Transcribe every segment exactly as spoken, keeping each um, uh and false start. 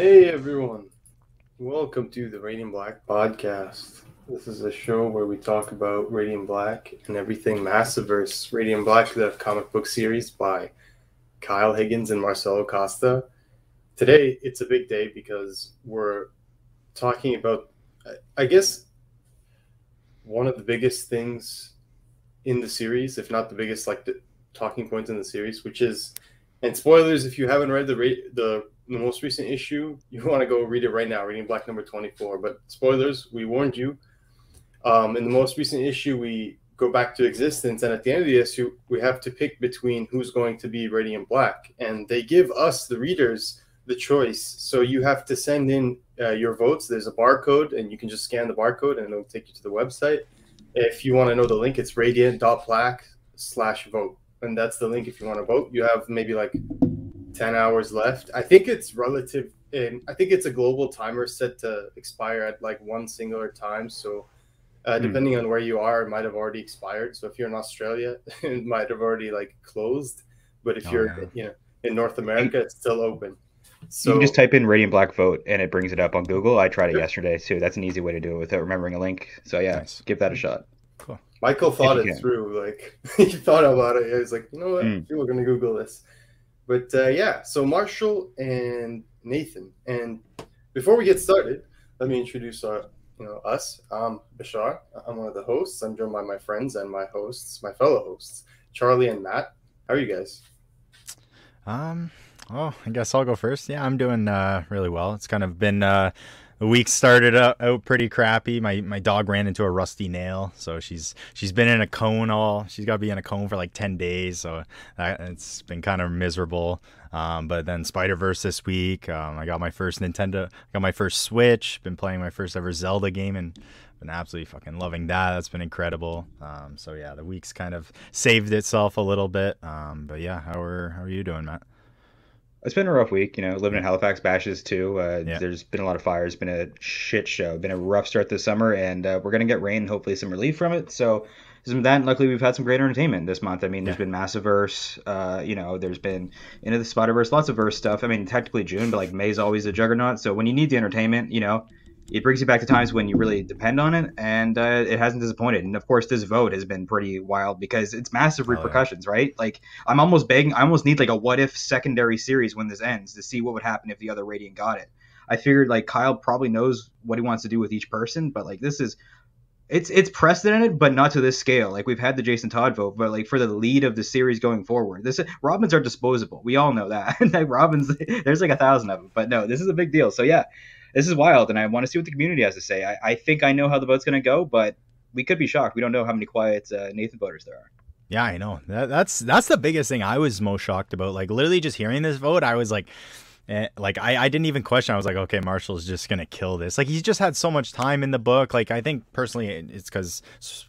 Hey everyone, welcome to the Radiant Black podcast. This is a show where we talk about Radiant Black and everything Massiverse. Radiant Black, the comic book series by Kyle Higgins and Marcelo Costa. Today, it's a big day because we're talking about, I guess, one of the biggest things in the series, if not the biggest, like the talking points in the series, which is, and spoilers, if you haven't read the the The most recent issue, you want to go read it right now, Radiant Black number twenty-four. But spoilers, we warned you. Um, in the most recent issue, we go back to existence, and at the end of the issue, we have to pick between who's going to be Radiant Black. And they give us, the readers, the choice. So you have to send in uh, your votes. There's a barcode, and you can just scan the barcode, and it'll take you to the website. If you want to know the link, it's radiant.black slash vote. And that's the link if you want to vote. You have maybe like ten hours left. I think it's relative, and I think it's a global timer set to expire at like one singular time. So uh, depending mm. on where you are, it might have already expired. So if you're in Australia, it might have already like closed. But if oh, you're, yeah. you know, in North America, it's still open. So you can just type in Radiant Black vote and it brings it up on Google. I tried it yesterday too. That's an easy way to do it without remembering a link. So yeah, nice. Give that a shot. Cool. Michael thought it can. through. Like he thought about it. He was like, you know what? Mm. People are going to Google this. But uh, yeah, so Marshall and Nathan. And before we get started, let me introduce our, you know, us. I'm Bashar. I'm one of the hosts. I'm joined by my friends and my hosts, my fellow hosts, Charlie and Matt. How are you guys? Um. Oh, I guess I'll go first. Yeah, I'm doing uh, really well. It's kind of been uh, the week started out, out pretty crappy. My my dog ran into a rusty nail, so she's she's been in a cone all. She's got to be in a cone for like ten days, so that, it's been kind of miserable. Um, but then Spider-Verse this week, um, I got my first Nintendo, I got my first Switch. Been playing my first ever Zelda game and been absolutely fucking loving that. That's been incredible. Um, so yeah, the week's kind of saved itself a little bit. Um, but yeah, how are how are you doing, Matt? It's been a rough week, you know, living in Halifax bashes too. Uh, yeah. There's been a lot of fires, been a shit show, been a rough start this summer, and uh, we're going to get rain and hopefully some relief from it. So some of that, and luckily we've had some great entertainment this month. I mean, yeah. There's been Massiverse, uh, you know, there's been Into the Spider-Verse, lots of verse stuff. I mean, technically June, but like May's always a juggernaut. So when you need the entertainment, you know, it brings you back to times when you really depend on it, and uh, it hasn't disappointed. And of course, this vote has been pretty wild because it's massive repercussions, oh, yeah. right? Like, I'm almost begging, I almost need like a what if secondary series when this ends to see what would happen if the other Radiant got it. I figured like Kyle probably knows what he wants to do with each person, but like this is, it's it's precedented, but not to this scale. Like we've had the Jason Todd vote, but like for the lead of the series going forward, this Robins are disposable. We all know that. Like Robins, there's like a thousand of them, but no, this is a big deal. So yeah. This is wild, and I want to see what the community has to say. I, I think I know how the vote's going to go, but we could be shocked. We don't know how many quiet uh, Nathan voters there are. Yeah, I know. That, that's that's the biggest thing I was most shocked about. Like, literally just hearing this vote, I was like, eh, like I, I didn't even question. I was like, okay, Marshall's just going to kill this. Like, he's just had so much time in the book. Like, I think personally it's because,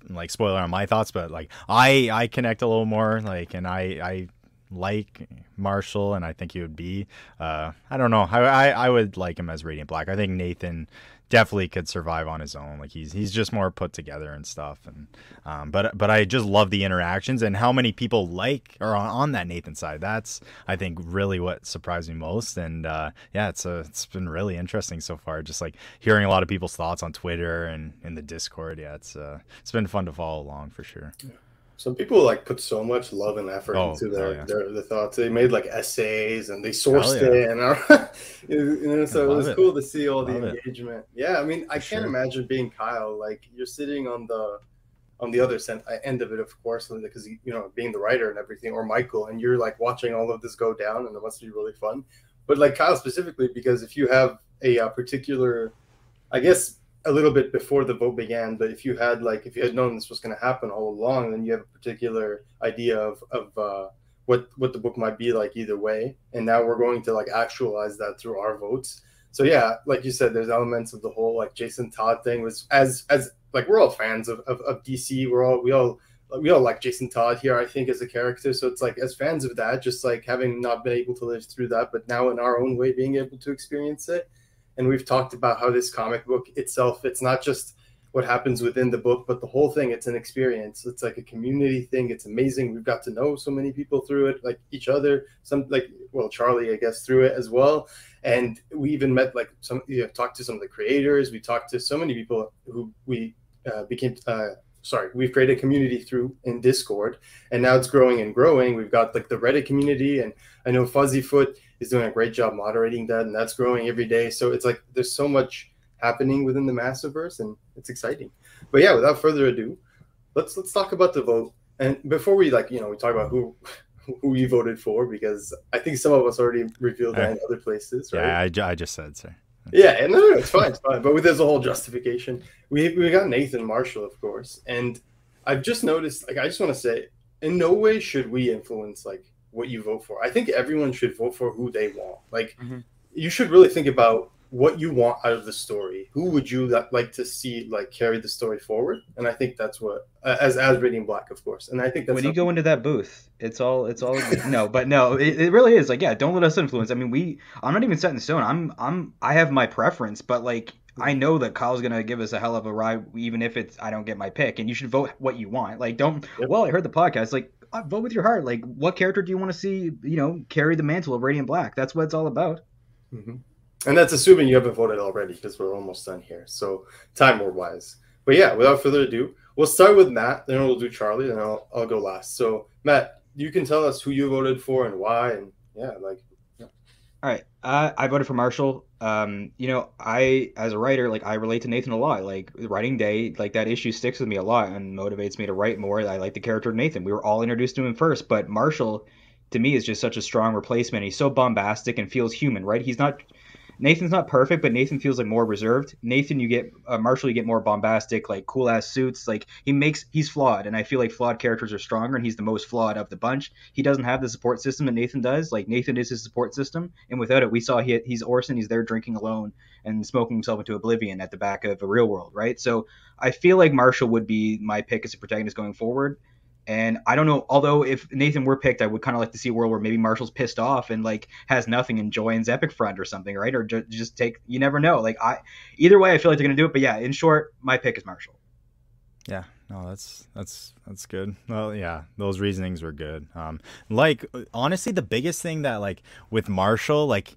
like, spoiler on my thoughts, but, like, I, I connect a little more, like, and I... I like Marshall, and I think he would be uh I don't know I, I I would like him as Radiant Black. I think Nathan definitely could survive on his own. Like he's he's just more put together and stuff, and um but but I just love the interactions and how many people like or on, on that Nathan side. That's I think really what surprised me most, and uh yeah it's a, it's been really interesting so far, just like hearing a lot of people's thoughts on Twitter and in the Discord. Yeah, it's uh it's been fun to follow along for sure. Yeah. Some people like put so much love and effort oh, into their, oh, yeah. their their thoughts. They made like essays and they sourced yeah. it, and our, you know, so it was it. cool to see all love the engagement. It. Yeah, I mean, I For can't sure. imagine being Kyle. Like you're sitting on the on the other end of it, of course, because you know being the writer and everything, or Michael, and you're like watching all of this go down, and it must be really fun. But like Kyle specifically, because if you have a, a particular, I guess. a little bit before the vote began, but if you had like if you had known this was going to happen all along, then you have a particular idea of of uh what what the book might be like either way, and now we're going to like actualize that through our votes. So yeah, like you said, there's elements of the whole like Jason Todd thing, was as as like we're all fans of of, of D C, we're all we all we all like Jason Todd here, I think, as a character. So it's like as fans of that, just like having not been able to live through that, but now in our own way being able to experience it. And we've talked about how this comic book itself, it's not just what happens within the book, but the whole thing, it's an experience. It's like a community thing. It's amazing. We've got to know so many people through it, like each other, some like, well, Charlie, I guess, through it as well. And we even met like some, you know, talked to some of the creators. We talked to so many people who we uh, became, uh, sorry, we've created a community through in Discord, and now it's growing and growing. We've got like the Reddit community, and I know Fuzzyfoot is doing a great job moderating that, and that's growing every day. So it's like, there's so much happening within the Massiverse, and it's exciting. But yeah, without further ado, let's let's talk about the vote. And before we like, you know, we talk about who who you voted for, because I think some of us already revealed that I, in other places, right? Yeah, I, ju I just said so. Yeah, and no, no, it's fine, it's fine. But with there's a whole justification. We we got Nathan Marshall, of course, and I've just noticed. Like, I just want to say, in no way should we influence like what you vote for. I think everyone should vote for who they want. Like, mm-hmm. you should really think about what you want out of the story. Who would you like to see like carry the story forward? And I think that's what uh, as as Radiant Black, of course. And I think that's when you go into that booth, it's all it's all no, but no, it, it really is like, yeah, don't let us influence. I mean, we I'm not even set in stone. I'm I'm I have my preference, but like I know that Kyle's gonna give us a hell of a ride, even if it's I don't get my pick. And you should vote what you want. Like, don't. Yep. Well, I heard the podcast. Like, vote with your heart. Like, what character do you want to see? You know, carry the mantle of Radiant Black. That's what it's all about. Mm-hmm. And that's assuming you haven't voted already, because we're almost done here. So time-wise. But yeah, without further ado, we'll start with Matt, then we'll do Charlie, and I'll, I'll go last. So Matt, you can tell us who you voted for and why. And yeah, like, yeah. All right. Uh, I voted for Marshall. Um, you know, I, as a writer, like I relate to Nathan a lot, like writing day, like that issue sticks with me a lot and motivates me to write more. I like the character of Nathan. We were all introduced to him first, but Marshall to me is just such a strong replacement. He's so bombastic and feels human, right? He's not, Nathan's not perfect, but Nathan feels like more reserved. Nathan, you get uh, Marshall, you get more bombastic, like cool ass suits. Like he makes, he's flawed, and I feel like flawed characters are stronger, and he's the most flawed of the bunch. He doesn't have the support system that Nathan does. Like Nathan is his support system, and without it, we saw he he's Orson. He's there drinking alone and smoking himself into oblivion at the back of the real world, right? So I feel like Marshall would be my pick as a protagonist going forward. And I don't know, although if Nathan were picked, I would kind of like to see a world where maybe Marshall's pissed off and like has nothing and joins Epic Front or something, right? Or ju just take, you never know. Like I, either way, I feel like they're gonna do it. But yeah, in short, my pick is Marshall. Yeah, no, that's that's that's good. Well, yeah, those reasonings were good. Um, like honestly, the biggest thing that like with Marshall, like.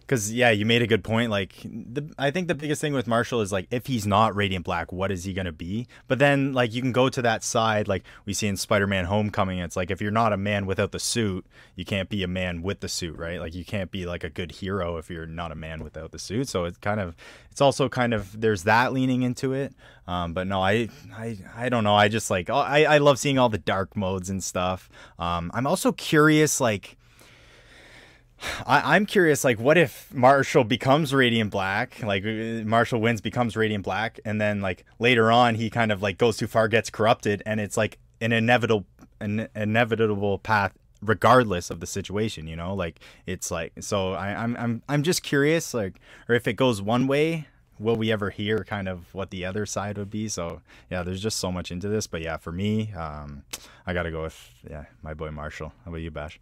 Because, yeah, you made a good point. Like, the, I think the biggest thing with Marshall is, like, if he's not Radiant Black, what is he going to be? But then, like, you can go to that side, like we see in Spider-Man Homecoming. It's like, if you're not a man without the suit, you can't be a man with the suit, right? Like, you can't be, like, a good hero if you're not a man without the suit. So it's kind of, it's also kind of, there's that leaning into it. Um, but, no, I, I I don't know. I just, like, I, I love seeing all the dark modes and stuff. Um, I'm also curious, like, I, I'm curious, like, what if Marshall becomes Radiant Black, like Marshall wins, becomes Radiant Black, and then like later on he kind of like goes too far, gets corrupted, and it's like an inevitable, an inevitable path regardless of the situation, you know? Like it's like, so I, I'm I'm I'm just curious, like, or if it goes one way, will we ever hear kind of what the other side would be? So yeah, there's just so much into this. But yeah, for me, um, I gotta go with yeah my boy Marshall. How about you, Bash?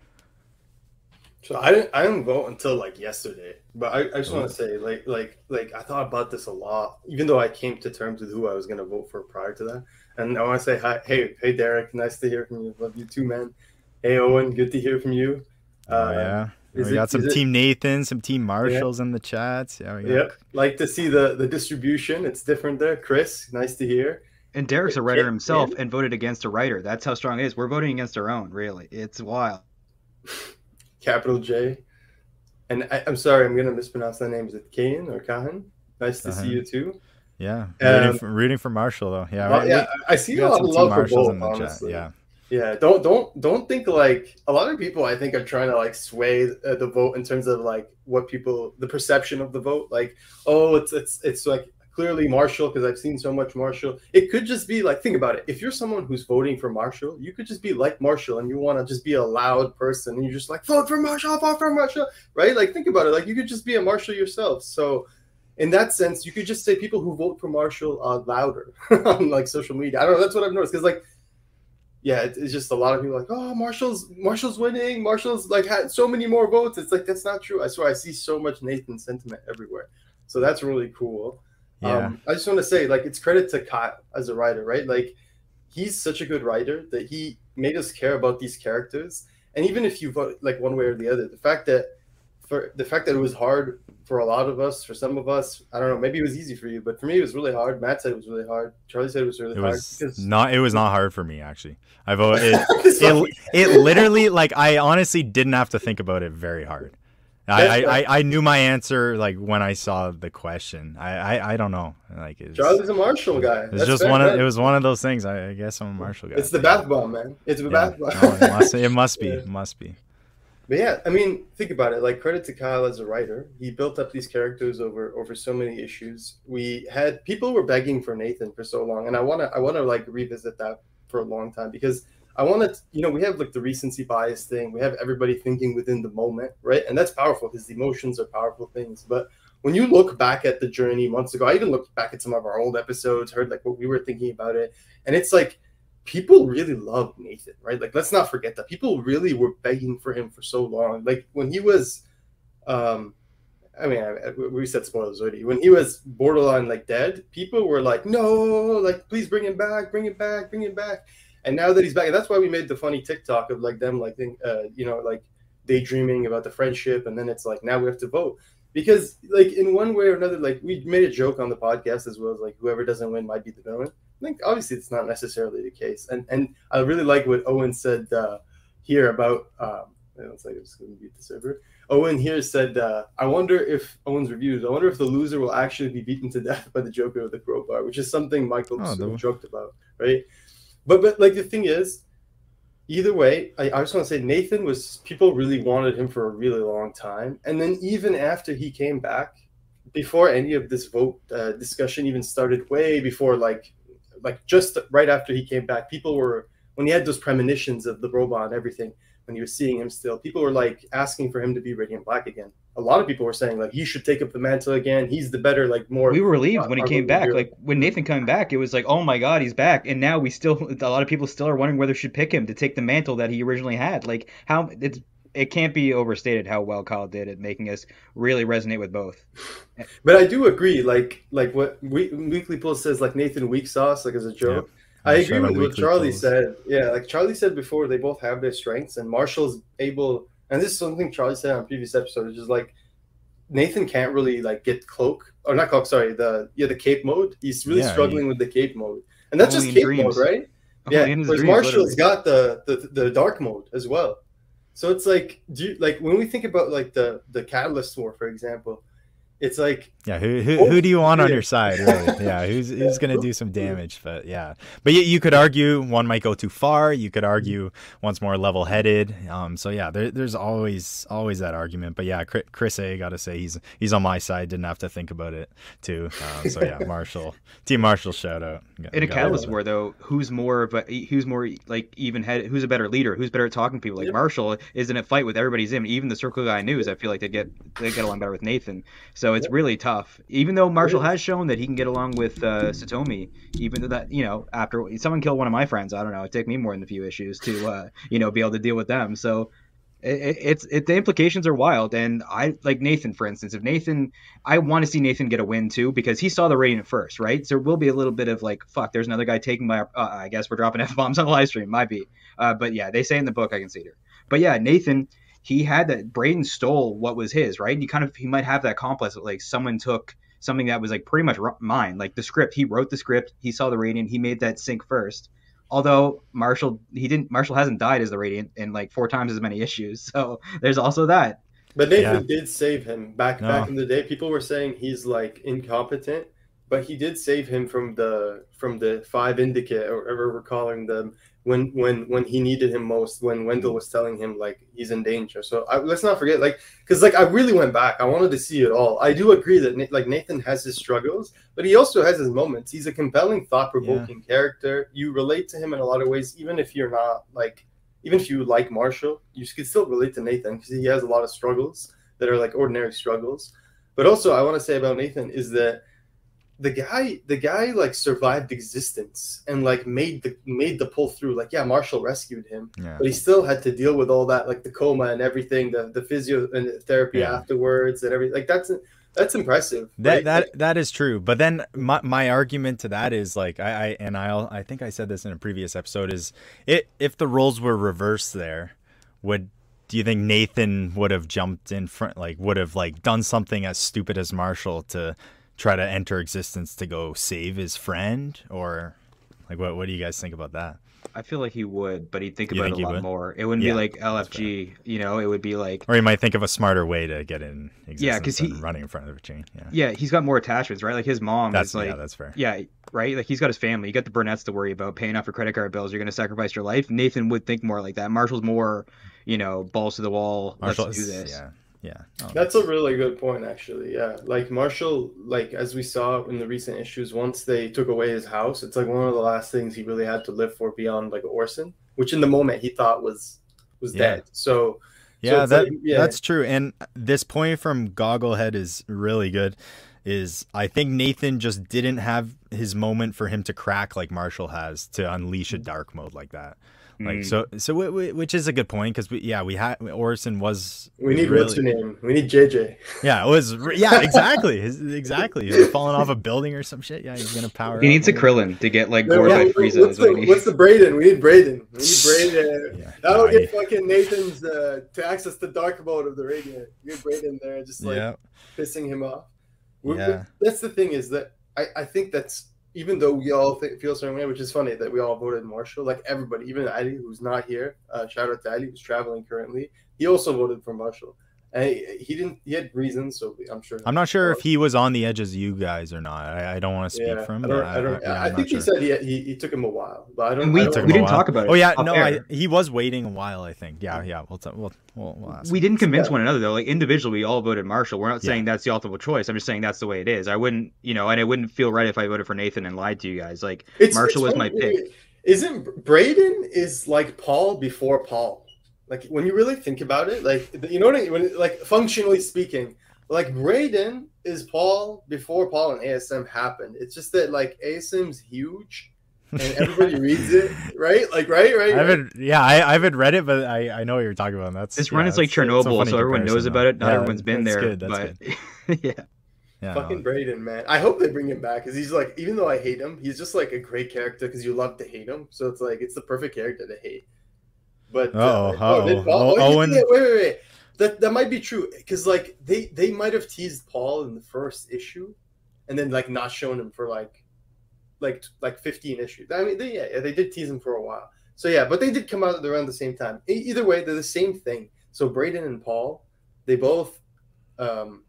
So I didn't I didn't vote until like yesterday, but I, I just want to say like like like I thought about this a lot, even though I came to terms with who I was going to vote for prior to that. And I want to say hi, hey hey Derek, nice to hear from you, love you too, man. Hey Owen, good to hear from you. Oh uh, yeah, we it, got some Team it? Nathan, some Team Marshalls yeah. in the chats. Yeah, we got. Yep. Like to see the the distribution, it's different there. Chris, nice to hear. And Derek's a writer himself and voted against a writer. That's how strong it is. We're voting against our own, really. It's wild. Capital J, and I, I'm sorry, I'm gonna mispronounce that name. Is it Cain or Kahan? Nice to uh-huh. see you too. Yeah, um, rooting, for, rooting for Marshall though. Yeah, well, yeah. We, I see a lot of love for both. Honestly, chat. yeah, yeah. Don't don't don't think like a lot of people. I think are trying to like sway the, the vote in terms of like what people, the perception of the vote. Like, oh, it's it's it's like clearly Marshall because I've seen so much Marshall. It could just be like, think about it. If you're someone who's voting for Marshall, you could just be like Marshall and you want to just be a loud person and you're just like, vote for Marshall, vote for Marshall, right? Like, think about it. Like, you could just be a Marshall yourself. So in that sense, you could just say people who vote for Marshall are louder on like social media. I don't know. That's what I've noticed because like, yeah, it's just a lot of people like, oh, Marshall's Marshall's winning. Marshall's like had so many more votes. It's like, that's not true. I swear I see so much Nathan sentiment everywhere. So that's really cool. Yeah. Um, I just want to say, like, it's credit to Kyle as a writer, right? Like, he's such a good writer that he made us care about these characters. And even if you vote like one way or the other, the fact that for the fact that it was hard for a lot of us, for some of us, I don't know, maybe it was easy for you, but for me, it was really hard. Matt said it was really hard. Charlie said it was really it hard. Was because... not, it was not hard for me, actually. I voted. It, it, it literally, like, I honestly didn't have to think about it very hard. I, I, I knew my answer, like, when I saw the question. I, I, I don't know. Like, it's, Charlie's a Marshall guy. It's That's just fair, one of, it was one of those things. I, I guess I'm a Marshall guy. It's the bath bomb, man. It's the yeah. bath bomb. No, it must, it must be. Yeah. It must be. But yeah, I mean, think about it. Like, credit to Kyle as a writer. He built up these characters over over so many issues. We had people were begging for Nathan for so long, and I wanna I wanna like revisit that for a long time, because I want to, you know, we have like the recency bias thing. We have everybody thinking within the moment, right? And that's powerful because the emotions are powerful things. But when you look back at the journey months ago, I even looked back at some of our old episodes, heard like what we were thinking about it. And it's like, people really loved Nathan, right? Like, let's not forget that. People really were begging for him for so long. Like, when he was, um, I mean, I, we said spoilers already. When he was borderline like dead, people were like, no, like, please bring him back, bring him back, bring him back. And now that he's back, and that's why we made the funny TikTok of like them, like, uh, you know, like daydreaming about the friendship. And then it's like, now we have to vote because, like, in one way or another, like, we made a joke on the podcast as well as like, whoever doesn't win might be the villain. I think obviously it's not necessarily the case. And and I really like what Owen said uh, here about, um, I don't say I'm just going to beat the server. Owen here said, uh, I wonder if Owen's reviews, I wonder if the loser will actually be beaten to death by the Joker with the crowbar, which is something Michael oh, no. joked about, right? But, but like, the thing is, either way, I, I just want to say Nathan was, people really wanted him for a really long time. And then even after he came back, before any of this vote uh, discussion even started, way before, like, like just right after he came back, people were, when he had those premonitions of the robot and everything, when he was seeing him still, people were, like, asking for him to be Radiant Black again. A lot of people were saying, like, he should take up the mantle again. He's the better, like, more. We were relieved uh, when he came back. Hero. Like, when Nathan came back, it was like, oh, my God, he's back. And now we still, a lot of people still are wondering whether they should pick him to take the mantle that he originally had. Like, how, it's, it can't be overstated how well Kyle did at making us really resonate with both. But I do agree, like, like what we, Weekly Pulse says, like, Nathan weak sauce, like, as a joke. Yeah. I agree with what Charlie said. Yeah, like Charlie said before, they both have their strengths, and Marshall's able. And this is something Charlie said on a previous episode, which is like Nathan can't really like get cloak or not cloak. Sorry, the yeah the cape mode. He's really yeah, struggling he, with the cape mode, and that's just cape dreams. mode, right? Oh, yeah, because Marshall's literally got the, the the dark mode as well. So it's like, do you, like when we think about like the the Catalyst War, for example. It's like, yeah, who who, who do you want on your side? Really? Yeah, who's who's gonna do some damage? But yeah, but you, you could argue one might go too far. You could argue one's more level-headed. Um, so yeah, there, there's always always that argument. But yeah, Chris A, gotta say he's he's on my side. Didn't have to think about it too. Um, so yeah, Marshall, Team Marshall, shout out. Got, In a Catalyst War though, who's more of a, who's more like even head? Who's a better leader? Who's better at talking to people? Like yep. Marshall is in a fight with everybody's in. Even the Circle Guy News, I feel like they get they get along better with Nathan. So. So it's really tough, even though Marshall has shown that he can get along with uh, Satomi, even though that, you know, after someone killed one of my friends, I don't know, it took me more than a few issues to, uh, you know, be able to deal with them. So it, it's it, the implications are wild. And I like Nathan, for instance, if Nathan, I want to see Nathan get a win, too, because he saw the Radiant first. Right. So there will be a little bit of like, fuck, there's another guy taking my uh, I guess we're dropping F-bombs on the live stream. Might be. Uh, but yeah, they say in the book, I can see it. But yeah, Nathan. He had that. Braden stole what was his, right? And he kind of, he might have that complex that like someone took something that was like pretty much mine, like the script. He wrote the script. He saw the Radiant. He made that sink first. Although Marshall, he didn't. Marshall hasn't died as the Radiant in like four times as many issues. So there's also that. But Nathan yeah. did save him back no. back in the day. People were saying he's like incompetent, but he did save him from the from the five indicate or whatever we're calling them. When when when he needed him most, when Wendell was telling him like he's in danger. So I, let's not forget, like, because like I really went back. I wanted to see it all. I do agree that like Nathan has his struggles, but he also has his moments. He's a compelling, thought-provoking yeah. character. You relate to him in a lot of ways, even if you're not like, even if you like Marshall, you could still relate to Nathan because he has a lot of struggles that are like ordinary struggles. But also, I want to say about Nathan is that. The guy, the guy, like survived existence and like made the made the pull through. Like, yeah, Marshall rescued him, yeah. but he still had to deal with all that, like the coma and everything, the the physio and therapy yeah. afterwards and everything. Like that's That's impressive. That right? that that is true. But then my my argument to that is like I, I and I'll I think I said this in a previous episode is it if the roles were reversed there, would do you think Nathan would have jumped in front like would have like done something as stupid as Marshall to try to enter existence to go save his friend or like what what do you guys think about that? I feel like he would, but he'd think about it a lot more. It wouldn't be like L F G, you know, it would be like... Or he might think of a smarter way to get in existence than running in front of the chain. Yeah. Yeah, he's got more attachments, right? Like his mom is like... Yeah, that's fair. Yeah, right? Like he's got his family. You got the Burnett's to worry about, paying off your credit card bills. You're going to sacrifice your life. Nathan would think more like that. Marshall's more, you know, balls to the wall. Let's do this. Yeah, yeah. Oh, that's a really good point, actually. Yeah, like Marshall, like as we saw in the recent issues, once they took away his house, it's like one of the last things he really had to live for beyond like Orson, which in the moment he thought was was yeah. dead. So yeah, so that like, yeah. that's true. And this point from Gogglehead is really good. Is I think Nathan just didn't have his moment for him to crack like Marshall has to unleash a dark mode like that. Like so, so we, we, which is a good point because we, yeah, we had Orson was. We need really, what's your name? We need J J. Yeah, it was. Yeah, exactly, his, exactly. He was falling off a building or some shit. Yeah, he's gonna power. He needs up. a Krillin to get like bored yeah, by Frieza. What's, what what's the Braden? We need Braden. We need Braden. Yeah. That'll no, get I, fucking Nathan's uh, to access the dark mode of the Radiant. You get Braden there, just like yeah. pissing him off. We're, yeah. That's the thing is that I I think that's. Even though we all th feel the same way, which is funny that we all voted Marshall, like everybody, even Ali, who's not here, uh, shout out to Ali, who's traveling currently, he also voted for Marshall. And he, he didn't, he had reasons, so I'm sure. I'm not sure if he was on the edge as you guys or not. I, I don't want to speak yeah, for him. I, don't, I, I, don't, yeah, I think sure. he said he, he, he took him a while, but I don't. And we I don't, we didn't talk about it. Oh yeah, no, I, he was waiting a while, I think. Yeah, yeah, we'll we'll we'll, we'll ask. We didn't convince yeah. one another though. Like individually, we all voted Marshall. We're not saying yeah. that's the ultimate choice. I'm just saying that's the way it is. I wouldn't, you know, and it wouldn't feel right if I voted for Nathan and lied to you guys. Like it's, Marshall it's was funny. my pick. Isn't Braden is like Paul before Paul? Like when you really think about it, like you know what I mean? When, like functionally speaking, like Braden is Paul before Paul and A S M happened. It's just that like A S M's huge, and everybody reads it, right? Like right, right. I haven't, right? yeah, I, I haven't read it, but I, I know what you're talking about. That's this yeah, run is like Chernobyl, so everyone knows about it. Not yeah, everyone's been that's there, good, that's but good. yeah. Yeah, fucking no. Braden, man. I hope they bring him back because he's like, even though I hate him, he's just like a great character because you love to hate him. So it's like it's the perfect character to hate. But uh, oh, oh, oh, Paul, oh Owen. Wait, wait, wait. That that might be true because like they they might have teased Paul in the first issue, and then like not shown him for like, like like fifteen issues. I mean, they, yeah, they did tease him for a while. So yeah, but they did come out around the same time. Either way, they're the same thing. So Braden and Paul, they both, um,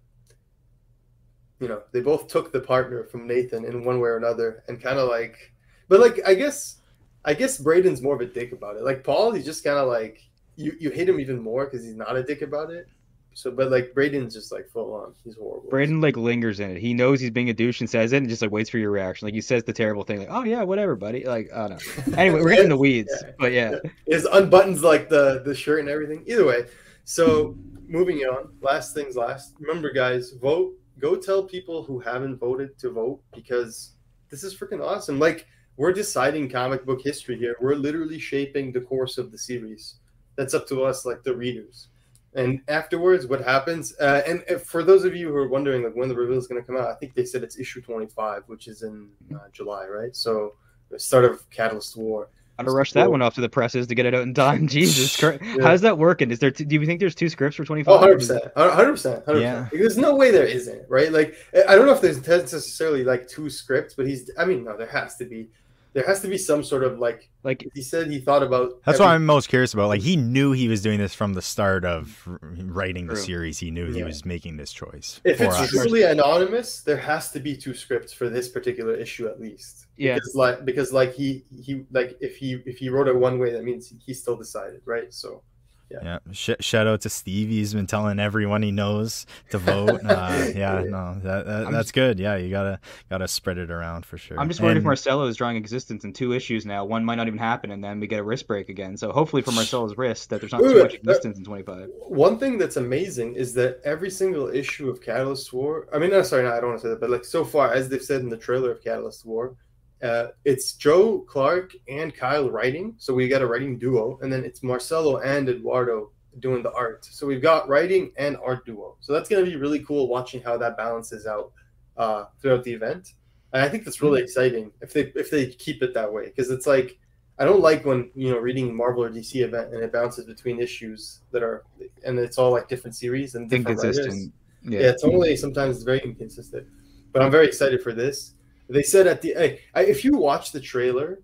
you know, they both took the partner from Nathan in one way or another, and kind of like, but like I guess. I guess Braden's more of a dick about it. Like Paul, he's just kind of like you, you hate him even more because he's not a dick about it. So, but like Braden's just like full on. He's horrible. Braden like lingers in it. He knows he's being a douche and says it, and just like waits for your reaction. Like he says the terrible thing, like "Oh yeah, whatever, buddy." Like oh no. Anyway, we're getting the weeds, yeah. but yeah, his unbuttons like the the shirt and everything. Either way, so moving on. Last things last. Remember, guys, vote. Go tell people who haven't voted to vote because this is freaking awesome. Like. We're deciding comic book history here. We're literally shaping the course of the series. That's up to us, like the readers. And afterwards, what happens? Uh, and if, for those of you who are wondering, like when the reveal is going to come out, I think they said it's issue twenty-five, which is in uh, July, right? So the start of Catalyst War. How to rush that one off to the presses to get it out in time? Jesus Christ, yeah. How's that working? Is there? T do you think there's two scripts for twenty-five? Oh, one hundred percent, one hundred percent, one hundred percent. Yeah. Like, there's no way there isn't, right? Like I don't know if there's necessarily like two scripts, but he's. I mean, no, there has to be. There has to be some sort of like, like he said, he thought about. That's what I'm most curious about. Like he knew he was doing this from the start of writing the series. He knew yeah. he was making this choice. If it's us. truly anonymous, there has to be two scripts for this particular issue at least. Yeah. Because like, because like he, he like if he if he wrote it one way, that means he still decided, right? So. Yeah. yeah. Sh shout out to Steve. He's been telling everyone he knows to vote. Uh, yeah, no, that, that, that's just, good. Yeah, you gotta gotta spread it around for sure. I'm just wondering and, if Marcelo is drawing existence in two issues now. One might not even happen, and then we get a wrist break again. So hopefully for Marcelo's wrist that there's not too much existence in twenty-five. One thing that's amazing is that every single issue of Catalyst War. I mean, no, sorry, no, I don't want to say that, but like so far, as they've said in the trailer of Catalyst War. Uh, it's Joe Clark and Kyle writing, so we got a writing duo, and then it's Marcelo and Eduardo doing the art. So we've got writing and art duo. So that's going to be really cool watching how that balances out uh, throughout the event. And I think that's really exciting if they if they keep it that way, because it's like, I don't like when, you know, reading Marvel or D C event and it bounces between issues that are, and it's all like different series and different inconsistent. Yeah. yeah, it's only sometimes it's very inconsistent. But I'm very excited for this. They said at the hey, if you watch the trailer,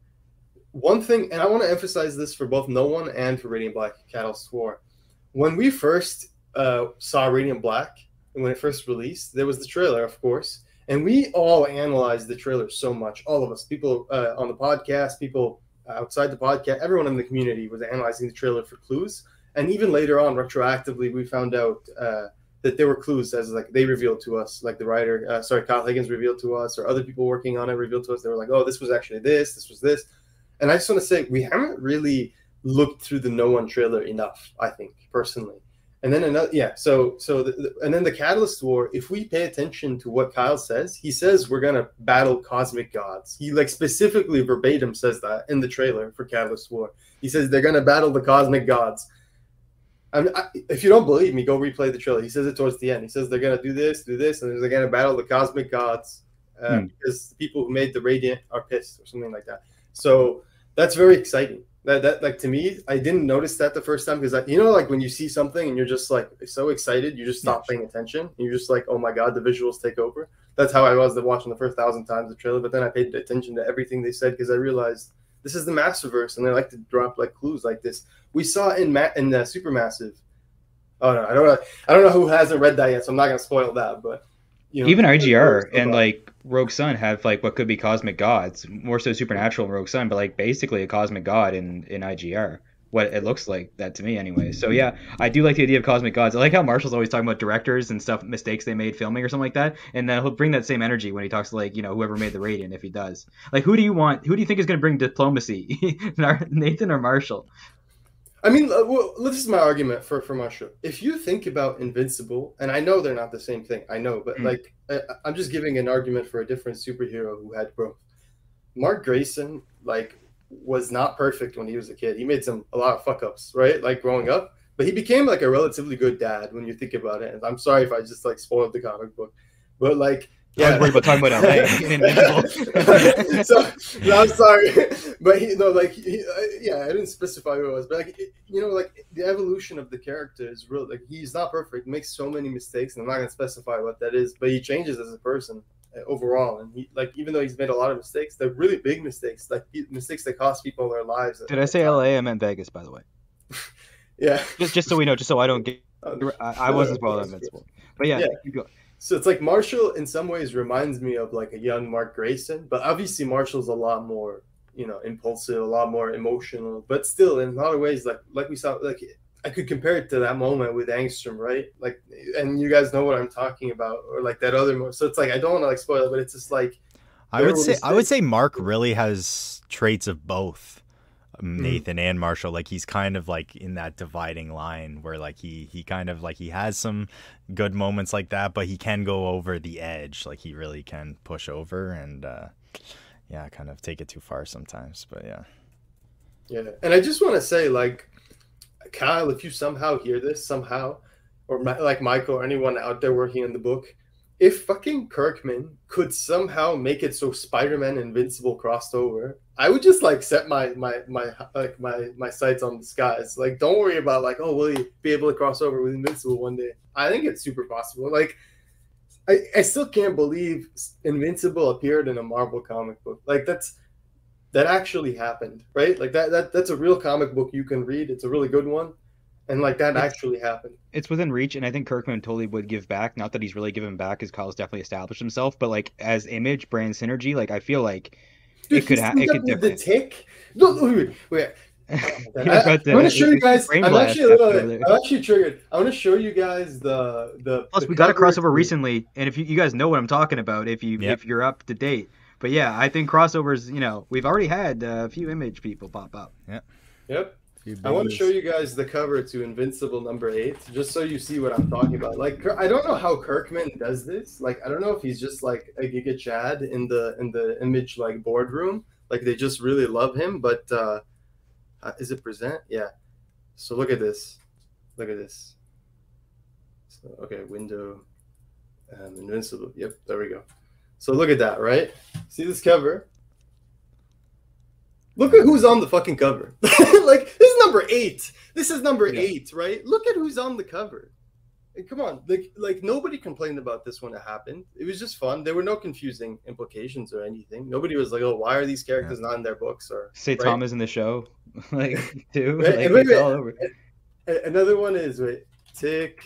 one thing, and I want to emphasize this for both No One and for Radiant Black, Catalyst War. When we first uh, saw Radiant Black and when it first released, there was the trailer, of course, and we all analyzed the trailer so much. All of us, people uh, on the podcast, people outside the podcast, everyone in the community was analyzing the trailer for clues. And even later on, retroactively, we found out uh, that there were clues, as like they revealed to us, like the writer, uh, sorry, Kyle Higgins revealed to us, or other people working on it revealed to us. They were like, oh, this was actually this, this was this. And I just want to say, we haven't really looked through the No One trailer enough, I think, personally. And then another, yeah, so, so, the, the, and then the Catalyst War, if we pay attention to what Kyle says, he says we're going to battle cosmic gods. He, like, specifically verbatim says that in the trailer for Catalyst War. He says they're going to battle the cosmic gods. I mean, I, if you don't believe me, go replay the trailer. He says it towards the end. He says they're going to do this, do this, and they're going to battle the cosmic gods uh, hmm. because the people who made the Radiant are pissed or something like that. So that's very exciting. That, that like, to me, I didn't notice that the first time because, you know, like when you see something and you're just like so excited, you just stop yeah, paying attention. And you're just like, oh my God, the visuals take over. That's how I was watching the first thousand times the trailer. But then I paid attention to everything they said because I realized this is the Massiverse and they like to drop like clues like this. We saw in Ma in uh, Supermassive. Oh no, I don't know. I don't know who hasn't read that yet, so I'm not gonna spoil that. But you know, even R G R and like Rogue Sun have like what could be cosmic gods, more so supernatural in Rogue Sun, but like basically a cosmic god in in I G R, what it looks like that to me anyway. So yeah, I do like the idea of cosmic gods. I like how Marshall's always talking about directors and stuff, mistakes they made filming or something like that, and then he'll bring that same energy when he talks to, like, you know, whoever made the Radiant, if he does. Like, who do you want, who do you think is going to bring diplomacy, Nathan or Marshall? I mean, well, this is my argument for, for Marshall. If you think about Invincible, and I know they're not the same thing, I know, but mm. like, I, I'm just giving an argument for a different superhero who had growth. Mark Grayson, like, was not perfect when he was a kid. He made some a lot of fuck ups, right? Like growing up, but he became like a relatively good dad when you think about it. And I'm sorry if I just like spoiled the comic book, but like, yeah, I worry about talking about L A. so, no, I'm sorry, but he, no, like, he, yeah, I didn't specify who it was, but like, it, you know, like the evolution of the character is real. Like, he's not perfect, makes so many mistakes, and I'm not gonna specify what that is, but he changes as a person overall, and he, like, even though he's made a lot of mistakes, they're really big mistakes, like mistakes that cost people their lives. Did I say L A? I meant Vegas, by the way. Yeah. Just, just so we know, just so I don't get, um, I, I wasn't spoiled on Invincible, but yeah, yeah. Keep going. So it's like Marshall in some ways reminds me of like a young Mark Grayson, but obviously Marshall's a lot more, you know, impulsive, a lot more emotional, but still in a lot of ways, like, like we saw, like I could compare it to that moment with Angstrom, right? Like, and you guys know what I'm talking about, or like that other moment. So it's like, I don't want to like spoil it, but it's just like, I would say, I would say Mark really has traits of both Nathan mm. and Marshall. Like, he's kind of like in that dividing line where like he he kind of like he has some good moments like that, but he can go over the edge. Like, he really can push over and uh yeah, kind of take it too far sometimes. But yeah, yeah. And I just want to say, like, Kyle, if you somehow hear this somehow, or like Michael or anyone out there working on the book, if fucking Kirkman could somehow make it so Spider-Man Invincible crossed over, I would just like set my my my like my my sights on the skies. Like, don't worry about like, oh, will he be able to cross over with Invincible one day? I think it's super possible. Like, I I still can't believe Invincible appeared in a Marvel comic book. Like, that's that actually happened, right? Like that that that's a real comic book you can read. It's a really good one. And like that it's, actually happened. It's within reach, and I think Kirkman totally would give back. Not that he's really given back, because Kyle's definitely established himself. But like as image brand synergy, like I feel like Dude, it could happen. It could definitely. The tick. No, wait, wait. I, I, I want to show you guys. I'm actually, little, I'm actually triggered. I want to show you guys the the. Plus, the we got a crossover recently, and if you, you guys know what I'm talking about, if you yep. if you're up to date. But yeah, I think crossovers. You know, we've already had a few image people pop up. Yeah. Yep. I want to show you guys the cover to Invincible number eight, just so you see what I'm talking about. Like, I don't know how Kirkman does this. Like, I don't know if he's just like a Giga Chad in the in the image like boardroom. Like, they just really love him. But uh, is it present? Yeah. So look at this. Look at this. So, okay, window, um, Invincible. Yep, there we go. So look at that, right? See this cover? Look at who's on the fucking cover. Like, this is number eight. This is number yeah. eight, right? Look at who's on the cover. And come on. Like, like nobody complained about this when it happened. It was just fun. There were no confusing implications or anything. Nobody was like, oh, why are these characters yeah. not in their books? Or Say right? Tom is in the show. Like, too. Right? Like, and wait, it's wait, all over. And another one is, wait, tick,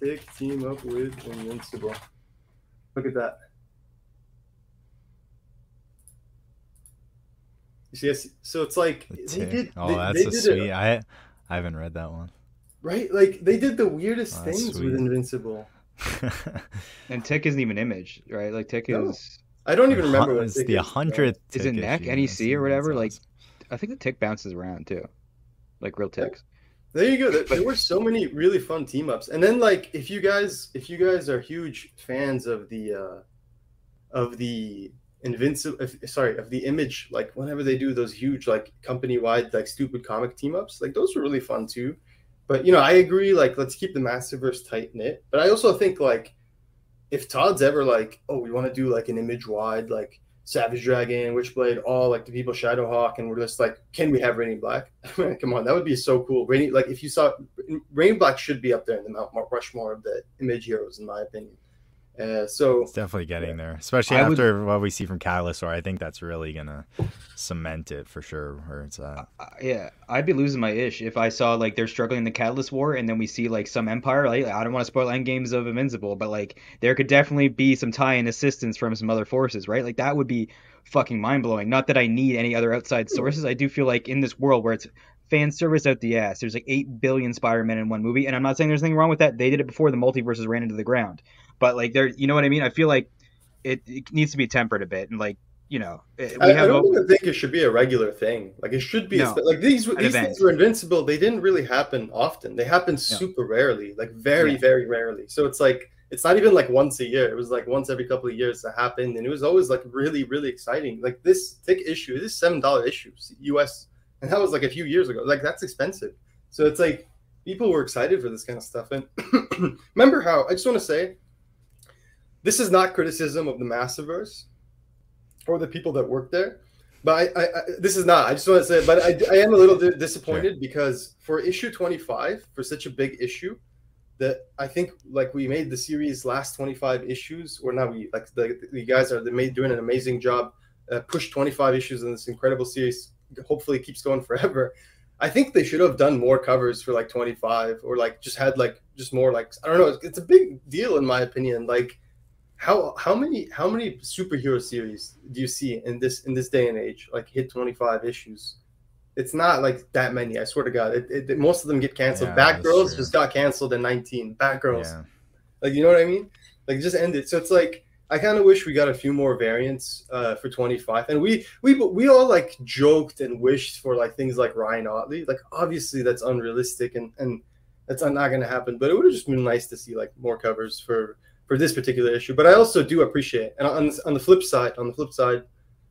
tick, team up with Invincible. Look at that. Yes, so it's like the they did. Oh, they, that's they a did sweet. It, I, I haven't read that one. Right, like they did the weirdest oh, things sweet. with Invincible. And Tick isn't even Image, right? Like Tick no. is. I don't even remember what Tick the hundredth. Is, is it N E C, N E C, or whatever? Like, I think the Tick bounces around too, like real Ticks. There you go. There, there were so many really fun team ups, and then like if you guys, if you guys are huge fans of the, uh, of the. Invincible, if, sorry, of the Image, like whenever they do those huge, like company-wide, like stupid comic team-ups, like those were really fun too. But, you know, I agree, like, let's keep the Massiverse tight-knit. But I also think, like, if Todd's ever like, oh, we want to do, like, an Image-wide, like, Savage Dragon, Witchblade, all, like, the people, Shadowhawk, and we're just like, can we have Radiant Black? Come on, that would be so cool. Radiant, like, if you saw, Radiant Black should be up there in the Mount Rushmore of the Image heroes, in my opinion. Uh, so it's definitely getting yeah. there, especially I after would, what we see from Catalyst War. I think that's really gonna cement it for sure. Where it's at. Uh, yeah, I'd be losing my ish if I saw like they're struggling in the Catalyst War, and then we see like some Empire. Like, I don't want to spoil end games of Invincible, but like there could definitely be some tie-in assistance from some other forces, right? Like that would be fucking mind-blowing. Not that I need any other outside sources. I do feel like in this world where it's fan service out the ass, there's like eight billion Spider-Man in one movie, and I'm not saying there's anything wrong with that. They did it before the multiverses ran into the ground. But like there, you know what I mean? I feel like it, it needs to be tempered a bit, and like you know, it, we I, have I don't even think it should be a regular thing. Like it should be no, a, like these these event. things were Invincible. They didn't really happen often. They happened no. super rarely, like very yeah. very rarely. So it's like it's not even like once a year. It was like once every couple of years that happened, and it was always like really really exciting. Like this thick issue, this seven dollar issue, U S, and that was like a few years ago. Like that's expensive. So it's like people were excited for this kind of stuff. And remember how I just want to say. This is not criticism of the Massiverse or the people that work there, but I, I, I this is not. I just want to say, but I, I am a little disappointed sure. because for issue twenty-five, for such a big issue, that I think like we made the series last twenty-five issues, or not we like the, the guys are they made doing an amazing job, uh, pushed twenty-five issues in this incredible series. Hopefully, it keeps going forever. I think they should have done more covers for like twenty-five, or like just had like just more like I don't know. It's a big deal in my opinion. Like. How how many how many superhero series do you see in this in this day and age like hit twenty-five issues? It's not like that many. I swear to God, it, it, it, most of them get canceled. Yeah, Batgirls just got canceled in nineteen. Batgirls, yeah. like you know what I mean? Like just end it. So it's like I kind of wish we got a few more variants uh, for twenty-five. And we we we all like joked and wished for like things like Ryan Otley. Like obviously that's unrealistic and and that's not going to happen. But it would have just been nice to see like more covers for. for this particular issue, but I also do appreciate, and on, on the flip side, on the flip side,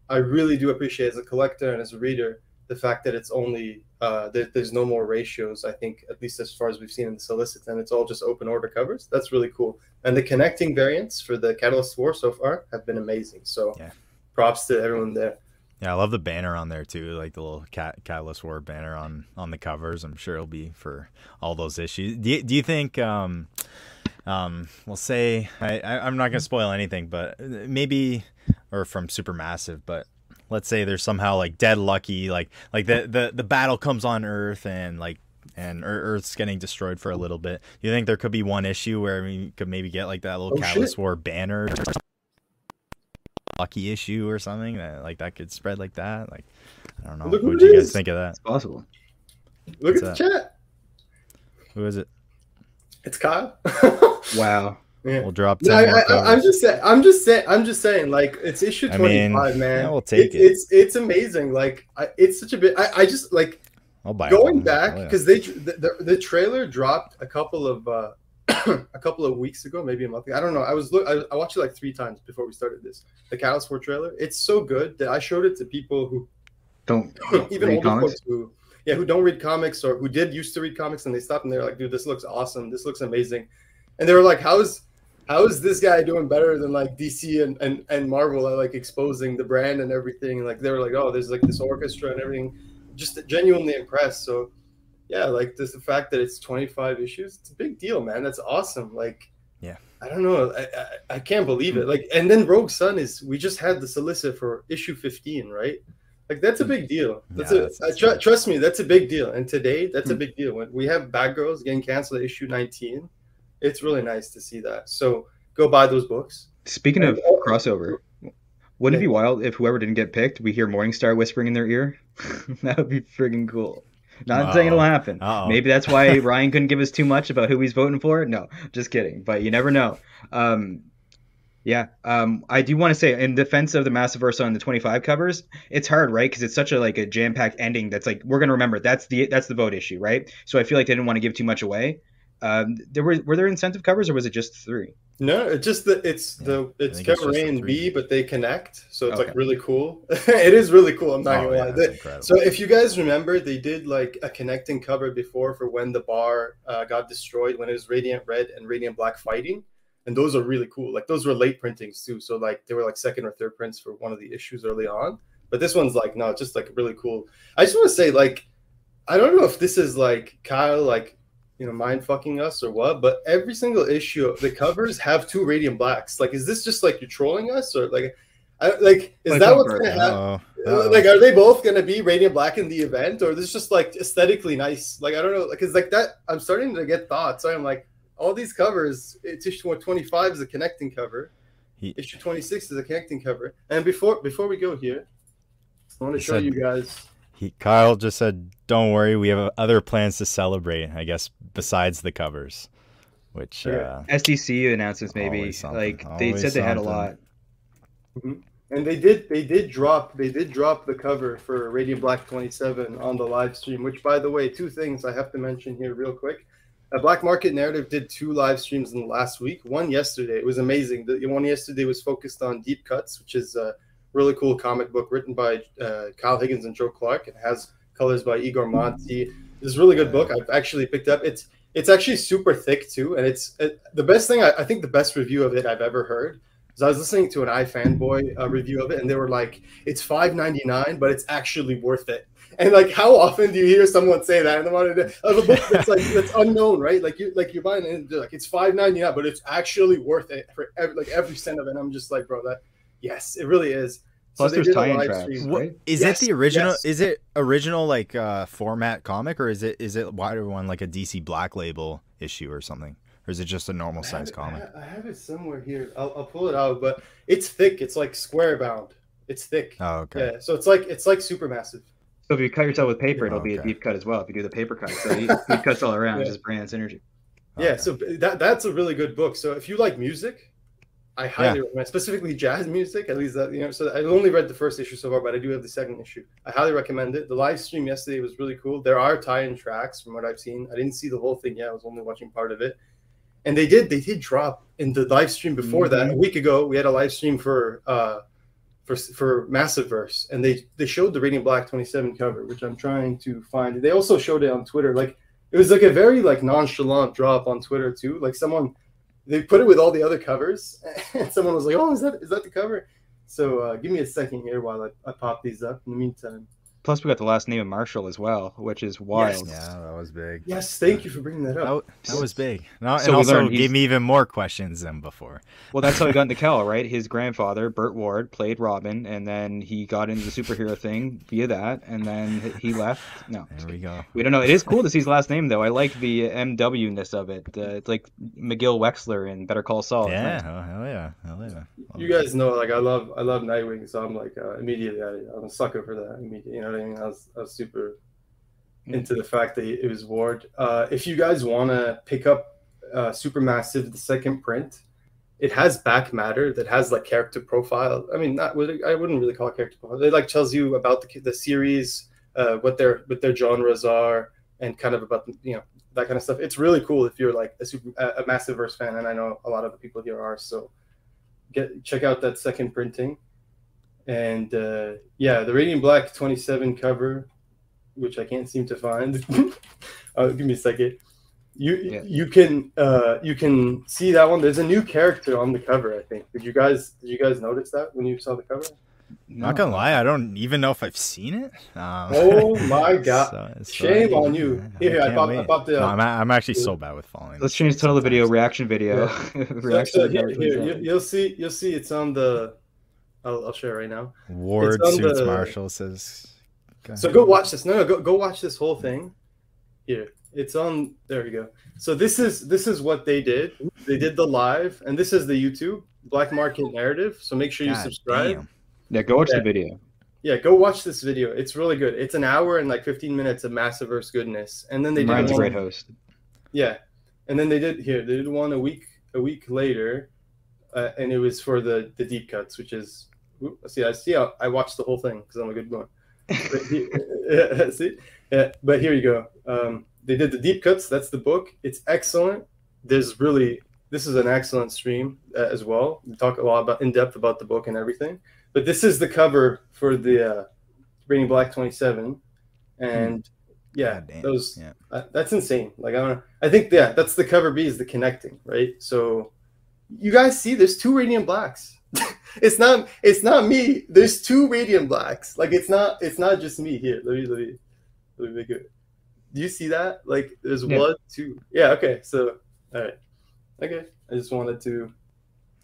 I really do appreciate as a collector and as a reader, the fact that it's only, uh, there, there's no more ratios, I think, at least as far as we've seen in the solicits, and it's all just open order covers. That's really cool. And the connecting variants for the Catalyst War so far have been amazing. So yeah. props to everyone there. Yeah, I love the banner on there too, like the little Cat- Catalyst War banner on, on the covers. I'm sure it'll be for all those issues. Do you, do you think... Um, Um, we'll say I, I, I'm not gonna spoil anything, but maybe or from Supermassive, but let's say there's somehow like dead lucky, like like the the the battle comes on Earth and like and Earth's getting destroyed for a little bit. You think there could be one issue where we could maybe get like that little oh, Catalyst shit. War banner, or lucky issue or something that like that could spread like that? Like I don't know. Look what do you guys think of that? It's possible. Look What's at the that? Chat. Who is it? It's Kyle. Wow. Yeah. We'll drop ten. No, I, I, I'm just saying. I'm just saying. I'm just saying. Like it's issue twenty-five, I mean, man. Yeah, we'll take it, it. It's it's amazing. Like I, it's such a bit. I, I just like I'll buy going one. back because oh, yeah. they the, the the trailer dropped a couple of uh, a couple of weeks ago, maybe a month ago. I don't know. I was look. I, I watched it like three times before we started this. The Catalyst War trailer. It's so good that I showed it to people who don't even older folks who yeah, who don't read comics or who did used to read comics, and they stopped and they're like, dude, this looks awesome. This looks amazing. And they were like, how is how is this guy doing better than like D C and, and, and Marvel at like exposing the brand and everything? Like they were like, oh, there's like this orchestra and everything. Just genuinely impressed. So yeah, like just the fact that it's twenty-five issues, it's a big deal, man. That's awesome. Like, yeah, I don't know. I, I, I can't believe it. Like, and then Rogue Sun is, we just had the solicit for issue fifteen, right? Like, that's a big deal. That's yeah, a, that's, that's tr- trust me, that's a big deal. And today, that's a big deal. When we have Batgirls getting canceled at issue nineteen, it's really nice to see that. So go buy those books. Speaking and, of uh, crossover, wouldn't yeah. it be wild if whoever didn't get picked, we hear Morningstar whispering in their ear? That would be friggin' cool. Not wow. saying it'll happen. Uh-oh. Maybe that's why Ryan couldn't give us too much about who he's voting for. No, just kidding. But you never know. Um, yeah, um, I do want to say, in defense of the Massiverse on the twenty-five covers, it's hard, right? Because it's such a like a jam-packed ending that's like, we're going to remember, that's the that's the vote issue, right? So I feel like they didn't want to give too much away. Um, there were were there incentive covers, or was it just three? No, it's just the it's yeah, the it's cover A and B, but they connect, so it's okay. like really cool. It is really cool. I'm not oh, gonna yeah, lie. So if you guys remember, they did like a connecting cover before for when the bar uh, got destroyed, when it was Radiant Red and Radiant Black fighting, and those are really cool. Like those were late printings too, so like they were like second or third prints for one of the issues early on. But this one's like no, just like really cool. I just want to say like, I don't know if this is like Kyle like. you know, mind fucking us or what, but every single issue, the covers have two Radiant Blacks. Like, is this just like you're trolling us or like, I, like is like that what's going to happen? No, no. Like, are they both going to be Radiant Black in the event, or this is just like aesthetically nice? Like, I don't know, because like that, I'm starting to get thoughts. I'm like, all these covers, it's issue twenty-five is a connecting cover. He, issue twenty-six is a connecting cover. And before before we go here, I want to show said, you guys. He, Kyle just said, don't worry, we have other plans to celebrate, I guess, besides the covers, which uh, S D C U announces maybe like they always said they something. had a lot. Mm-hmm. And they did they did drop they did drop the cover for Radiant Black twenty-seven on the live stream, which by the way, two things I have to mention here real quick. Uh, Black Market Narrative did two live streams in the last week. One yesterday, it was amazing. The one yesterday was focused on Deep Cuts, which is a really cool comic book written by uh, Kyle Higgins and Joe Clark. It has colors by Igor Monti. It's a really good book. I've actually picked up. It's it's actually super thick too, and it's it, the best thing. I, I think the best review of it I've ever heard is I was listening to an iFanboy uh, review of it, and they were like, "It's five ninety-nine, but it's actually worth it." And like, how often do you hear someone say that? And I wanted to, of a book that's like that's unknown, right? Like you like you're buying it, and they're like, "It's five ninety-nine, but it's actually worth it for every, like every cent of it." And I'm just like, bro, that yes, it really is. Plus, so there's tie-in tracks, right? Is yes, it the original? Yes. Is it original like uh, format comic, or is it is it wider one like a D C Black Label issue or something, or is it just a normal size comic? I have it somewhere here. I'll, I'll pull it out, but it's thick. It's like square bound. It's thick. Oh, okay. Yeah, so it's like it's like Supermassive. So if you cut yourself with paper, it'll oh, okay. be a deep cut as well. If you do the paper cut, so deep cuts all around, yeah. just brand synergy. Yeah. Okay. So that that's a really good book. So if you like music. I highly yeah. recommend, specifically jazz music, at least that, you know, so I've only read the first issue so far, but I do have the second issue. I highly recommend it. The live stream yesterday was really cool. There are tie-in tracks from what I've seen. I didn't see the whole thing yet. I was only watching part of it. And they did, they did drop in the live stream before mm-hmm. that. A week ago, we had a live stream for, uh, for, for Massiverse, and they, they showed the Radiant Black twenty-seven cover, which I'm trying to find. They also showed it on Twitter. Like, it was like a very like nonchalant drop on Twitter too. Like someone, they put it with all the other covers, and someone was like, "Oh, is that is that the cover?" So uh, give me a second here while I, I pop these up. In the meantime, plus we got the last name of Marshall as well, which is wild. Yes. Yeah, that was big. Yes, thank yeah. you for bringing that up. That, that was big. No, so and also gave me even more questions than before. Well, that's how he got into Cal, right? His grandfather, Burt Ward, played Robin, and then he got into the superhero thing via that, and then he left. No, there we go. We don't know. It is cool to see his last name though. I like the M W-ness of it. Uh, it's like McGill Wexler in Better Call Saul. Yeah, oh, hell yeah, hell yeah. Love you guys that. know, like I love, I love Nightwing, so I'm like uh, immediately, I, I'm a sucker for that. Immediately, you know. I mean, I was, I was super into the fact that it was Ward. Uh, if you guys want to pick up uh, Supermassive, the second print, it has back matter that has like character profile. I mean, not really, I wouldn't really call it character profile. It like tells you about the the series, uh, what their what their genres are, and kind of about you know that kind of stuff. It's really cool if you're like a super a Massiverse fan, and I know a lot of the people here are. So get check out that second printing. And uh yeah, the Radiant Black twenty-seven cover which I can't seem to find. uh, give me a second. You yeah. you can uh, you can see that one. There's a new character on the cover. I think. Did you guys did you guys notice that when you saw the cover? No. Not gonna lie, I don't even know if I've seen it. Um, oh my god! So, so Shame I, on you. Here, here I, I, bought, I bought the. Uh, no, I'm, I'm actually so bad with following. Let's change the title of the video. Reaction video. Yeah. reaction. So, so, here, here, you, you'll see. You'll see. It's on the. I'll, I'll share it right now. Ward suits the, Marshall says. Go so go watch this. No, no, go go watch this whole thing. Here, it's on. There we go. So this is this is what they did. They did the live, and this is the YouTube Black Market Narrative. So make sure you god subscribe. Damn. Yeah, go watch yeah. the video. Yeah, go watch this video. It's really good. It's an hour and like fifteen minutes of Massiverse goodness. And then they Ryan's did one, a great host. Yeah, and then they did here. They did one a week a week later, uh, and it was for the the deep cuts, which is whoop, see I see I, I watched the whole thing because I'm a good one. But here, yeah, see, yeah, but here you go. Um, they did the deep cuts. That's the book. It's excellent. There's really this is an excellent stream uh, as well. We talk a lot about in depth about the book and everything. But this is the cover for the uh, Radiant Black twenty-seven, and yeah, oh, those yeah. Uh, that's insane. Like I don't, I think yeah, that's the cover B is the connecting, right? So you guys see, there's two Radiant Blacks. it's not, it's not me. There's two Radiant Blacks. Like it's not, it's not just me here. Let me, let me, let me make it. Do you see that? Like there's yeah. one, two. Yeah. Okay. So all right. Okay. I just wanted to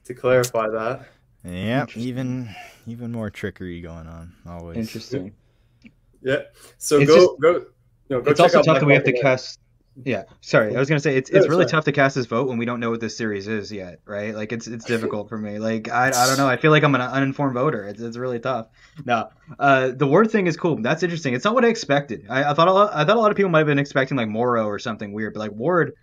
to clarify that. Yep, even even more trickery going on. Always interesting. Yeah. So it's go just, go. No, go it's check also out tough that we have to cast. Yeah. Sorry, I was gonna say it's no, it's really sorry. tough to cast this vote when we don't know what this series is yet, right? Like it's it's difficult for me. Like I I don't know. I feel like I'm an uninformed voter. It's it's really tough. No. Uh, the word thing is cool. That's interesting. It's not what I expected. I, I thought a lot, I thought a lot of people might have been expecting like Morrow or something weird, but like Ward,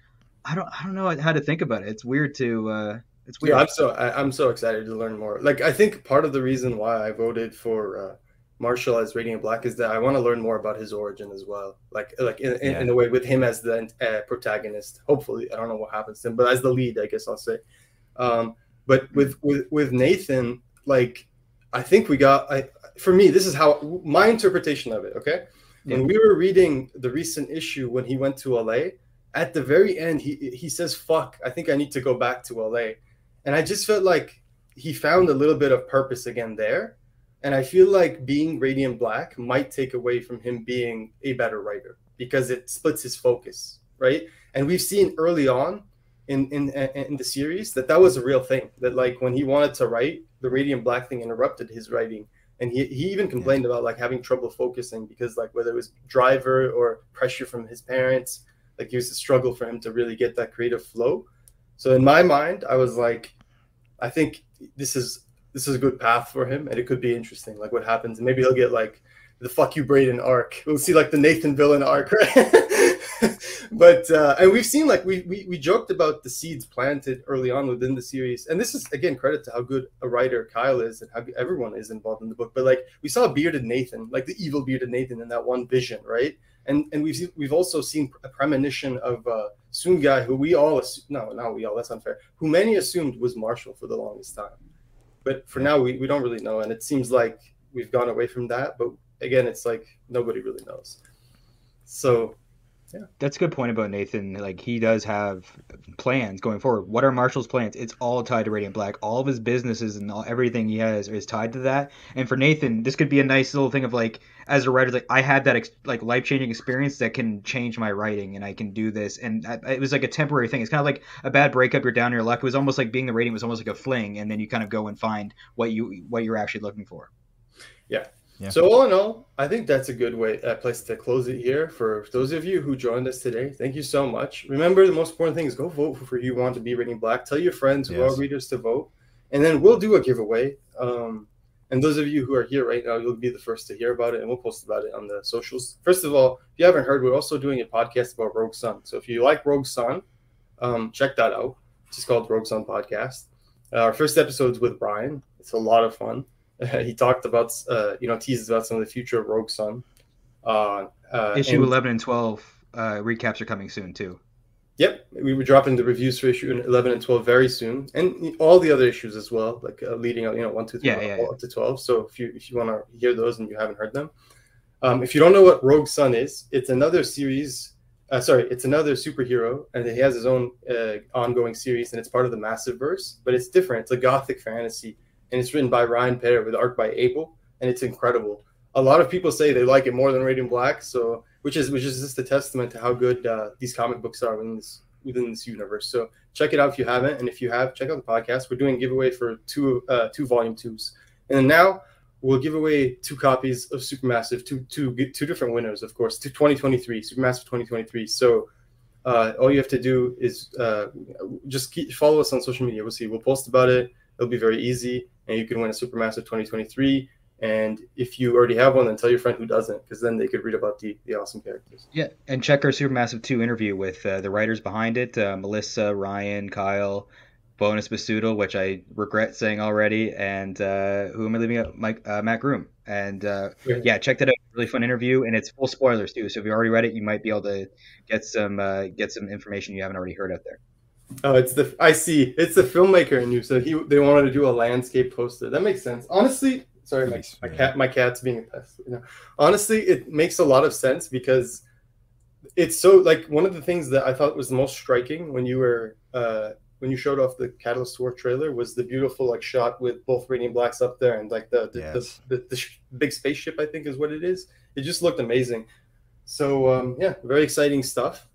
I don't I don't know how to think about it. It's weird to. Uh, It's weird. Yeah, I'm so I, I'm so excited to learn more. Like I think part of the reason why I voted for uh, Marshall as Radiant Black is that I want to learn more about his origin as well. Like like in, yeah. in, in a way with him as the uh, protagonist. Hopefully, I don't know what happens to him, but as the lead, I guess I'll say. Um, but with, with with Nathan, like I think we got. I for me, this is how my interpretation of it. Okay, when we were reading the recent issue when he went to L A, at the very end, he he says, "Fuck, I think I need to go back to L A." And I just felt like he found a little bit of purpose again there. And I feel like being Radiant Black might take away from him being a better writer because it splits his focus, right? And we've seen early on in, in, in the series that that was a real thing, that like when he wanted to write, the Radiant Black thing interrupted his writing. And he, he even complained yeah. about like having trouble focusing because like whether it was driver or pressure from his parents, like it was a struggle for him to really get that creative flow. So in my mind, I was like, I think this is this is a good path for him, and it could be interesting. Like what happens, and maybe he'll get like the "fuck you, Braden" arc. We'll see like the Nathan villain arc, right? but uh, and we've seen like we, we we joked about the seeds planted early on within the series, and this is again credit to how good a writer Kyle is and how everyone is involved in the book. But like we saw a bearded Nathan, like the evil bearded Nathan, in that one vision, right? And and we've we've also seen a premonition of uh, Soongai, who we all assume, no, not we all, that's unfair, who many assumed was Marshall for the longest time. But for now, we, we don't really know, and it seems like we've gone away from that. But again, it's like nobody really knows. So, yeah. That's a good point about Nathan. Like, he does have plans going forward. What are Marshall's plans? It's all tied to Radiant Black. All of his businesses and all, everything he has is tied to that. And for Nathan, this could be a nice little thing of, like, as a writer, like, I had that, ex- like, life-changing experience that can change my writing, and I can do this. And I, it was, like, a temporary thing. It's kind of like a bad breakup. You're down, you're luck. It was almost like being the Radiant was almost like a fling, and then you kind of go and find what, you, what you're actually looking for. Yeah. Yeah. So all in all, I think that's a good way, uh, place to close it here. For those of you who joined us today, thank you so much. Remember, the most important thing is go vote for who you want to be Radiant Black. Tell your friends yes. who are readers to vote, and then we'll do a giveaway. Um, and those of you who are here right now, you'll be the first to hear about it, and we'll post about it on the socials. First of all, if you haven't heard, we're also doing a podcast about Rogue Sun. So if you like Rogue Sun, um, check that out. It's just called Rogue Sun Podcast. Uh, our first episode's with Brian. It's a lot of fun. Uh, he talked about, uh, you know, teases about some of the future of Rogue Sun. Uh, uh, issue and, eleven and twelve uh, recaps are coming soon, too. Yep. We were dropping the reviews for issue eleven and twelve very soon. And all the other issues as well, like uh, leading up, you know, one, two, three, yeah, yeah, yeah. up to twelve. So if you if you want to hear those and you haven't heard them. Um, if you don't know what Rogue Sun is, it's another series. Uh, sorry, it's another superhero, and he has his own uh, ongoing series, and it's part of the Massiverse, but it's different. It's a gothic fantasy, and it's written by Ryan Petter with art by Abel, and it's incredible. A lot of people say they like it more than Radiant Black, so which is which is just a testament to how good uh, these comic books are within this within this universe. So check it out if you haven't, and if you have, check out the podcast. We're doing a giveaway for two uh, two volume twos, and now we'll give away two copies of Supermassive, two, two, two different winners, of course, to twenty twenty-three, Supermassive twenty twenty-three. So uh, all you have to do is uh, just keep, follow us on social media. We'll see. We'll post about it. It'll be very easy, and you can win a Supermassive twenty twenty-three. And if you already have one, then tell your friend who doesn't, because then they could read about the, the awesome characters. Yeah, and check our Supermassive two interview with uh, the writers behind it, uh, Melissa, Ryan, Kyle, Bonus Basuto, which I regret saying already, and uh, who am I leaving out? Mike, uh, Matt Groom. And uh, yeah. yeah, check that out. Really fun interview, and it's full spoilers too. So if you already read it, you might be able to get some uh, get some information you haven't already heard out there. Oh, it's the I see. It's the filmmaker in you. So he they wanted to do a landscape poster. That makes sense. Honestly, sorry, my, my cat my cat's being a pest. You know, honestly, it makes a lot of sense because it's so like one of the things that I thought was the most striking when you were. Uh, when you showed off the Catalyst War trailer was the beautiful like shot with both Radiant Blacks up there and like the the, yes. the, the, the sh- big spaceship, I think is what it is. It just looked amazing. So um, yeah, very exciting stuff.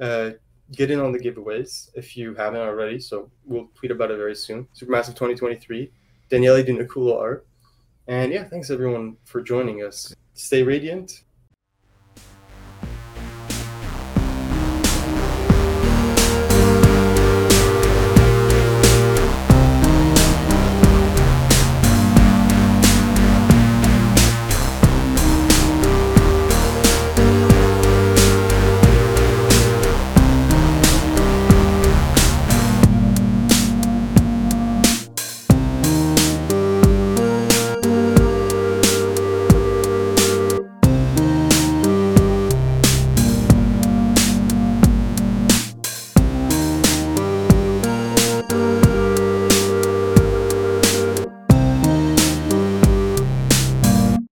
Uh, get in on the giveaways if you haven't already. So we'll tweet about it very soon. Supermassive twenty twenty-three, Daniele Di Nicola art. And yeah, thanks everyone for joining us. Stay radiant.